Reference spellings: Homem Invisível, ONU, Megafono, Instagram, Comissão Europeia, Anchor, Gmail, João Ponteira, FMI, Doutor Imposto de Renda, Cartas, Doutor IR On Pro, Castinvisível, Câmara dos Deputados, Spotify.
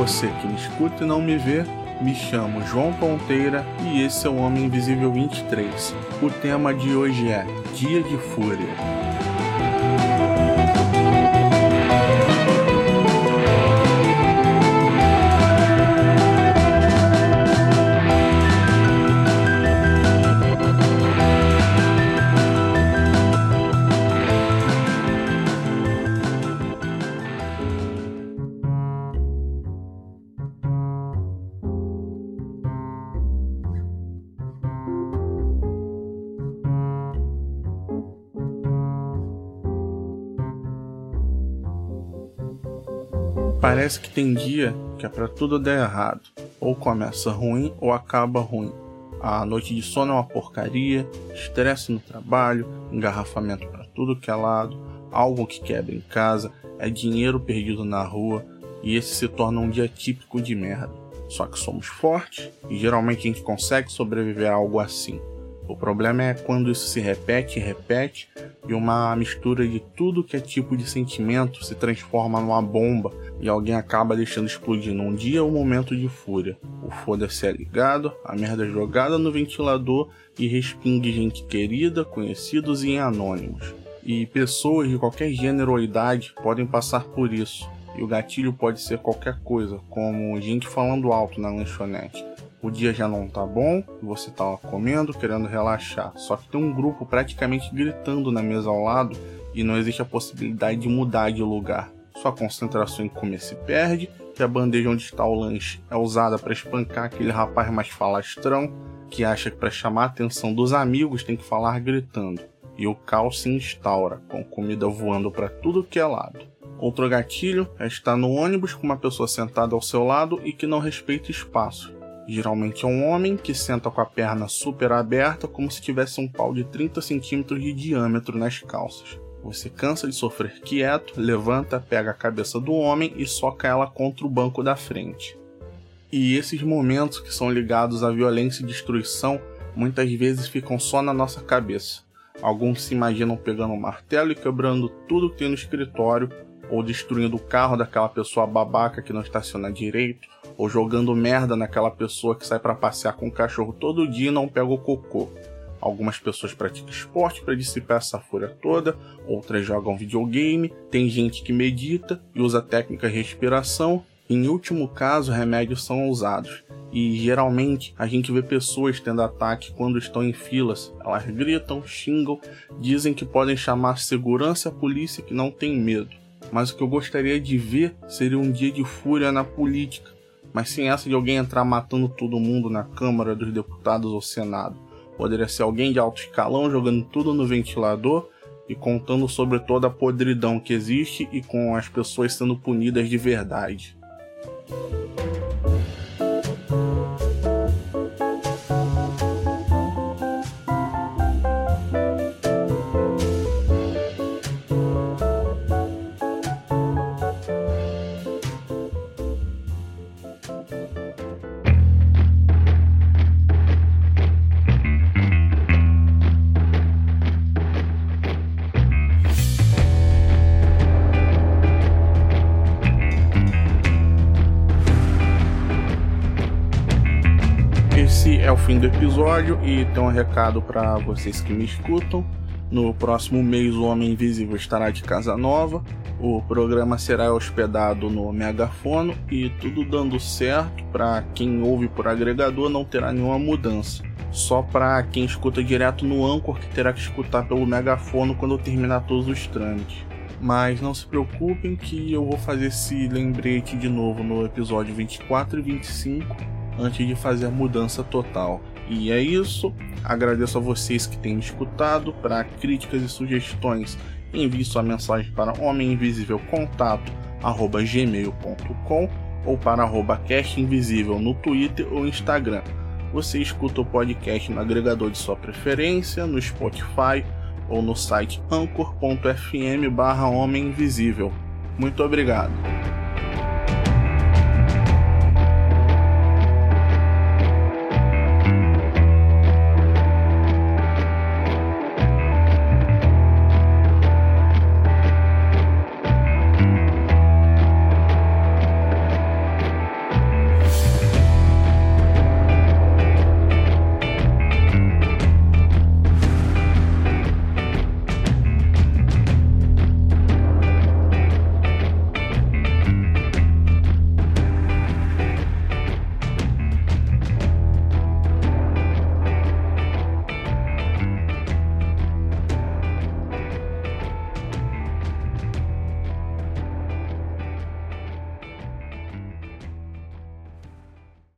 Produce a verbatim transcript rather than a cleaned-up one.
você que me escuta e não me vê, me chamo João Ponteira e esse é o Homem Invisível vinte e três. O tema de hoje é Dia de Fúria. Parece que tem dia que é pra tudo dar errado, ou começa ruim ou acaba ruim. A noite de sono é uma porcaria, estresse no trabalho, engarrafamento pra tudo que é lado, algo que quebra em casa, é dinheiro perdido na rua, e esse se torna um dia típico de merda. Só que somos fortes e geralmente a gente consegue sobreviver a algo assim. O problema é quando isso se repete e repete, e uma mistura de tudo que é tipo de sentimento se transforma numa bomba e alguém acaba deixando explodir num dia um momento de fúria. O foda-se é ligado, a merda é jogada no ventilador e respinga de gente querida, conhecidos e em anônimos. E pessoas de qualquer gênero ou idade podem passar por isso, e o gatilho pode ser qualquer coisa, como gente falando alto na lanchonete. O dia já não tá bom, você tá comendo, querendo relaxar, só que tem um grupo praticamente gritando na mesa ao lado e não existe a possibilidade de mudar de lugar. Sua concentração em comer se perde, que a bandeja onde está o lanche é usada para espancar aquele rapaz mais falastrão que acha que para chamar a atenção dos amigos tem que falar gritando. E o caos se instaura, com comida voando para tudo que é lado. Outro gatilho é estar no ônibus com uma pessoa sentada ao seu lado e que não respeita espaço. Geralmente é um homem que senta com a perna super aberta como se tivesse um pau de trinta centímetros de diâmetro nas calças. Você cansa de sofrer quieto, levanta, pega a cabeça do homem e soca ela contra o banco da frente. E esses momentos que são ligados à violência e destruição muitas vezes ficam só na nossa cabeça. Alguns se imaginam pegando um martelo e quebrando tudo que tem no escritório, ou destruindo o carro daquela pessoa babaca que não estaciona direito, ou jogando merda naquela pessoa que sai pra passear com o cachorro todo dia e não pega o cocô. Algumas pessoas praticam esporte para dissipar essa fúria toda, outras jogam videogame, tem gente que medita e usa técnica de respiração, e, em último caso, remédios são usados. E geralmente a gente vê pessoas tendo ataque quando estão em filas, elas gritam, xingam, dizem que podem chamar segurança e a polícia que não tem medo. Mas o que eu gostaria de ver seria um dia de fúria na política, mas sem essa de alguém entrar matando todo mundo na Câmara dos Deputados ou Senado. Poderia ser alguém de alto escalão jogando tudo no ventilador e contando sobre toda a podridão que existe e com as pessoas sendo punidas de verdade. Esse é o fim do episódio e tem um recado para vocês que me escutam. No próximo mês o Homem Invisível estará de casa nova, o programa será hospedado no Megafono e tudo dando certo, para quem ouve por agregador não terá nenhuma mudança. Só para quem escuta direto no Anchor que terá que escutar pelo Megafono quando eu terminar todos os trâmites. Mas não se preocupem que eu vou fazer esse lembrete de novo no episódio vinte e quatro e vinte e cinco. Antes de fazer a mudança total. E é isso, agradeço a vocês que têm me escutado. Para críticas e sugestões, envie sua mensagem para homem invisível contato arroba gmail ponto com ou para arroba castinvisível no Twitter ou Instagram. Você escuta o podcast no agregador de sua preferência, no Spotify ou no site anchor ponto f m barra homem invisível. Muito obrigado.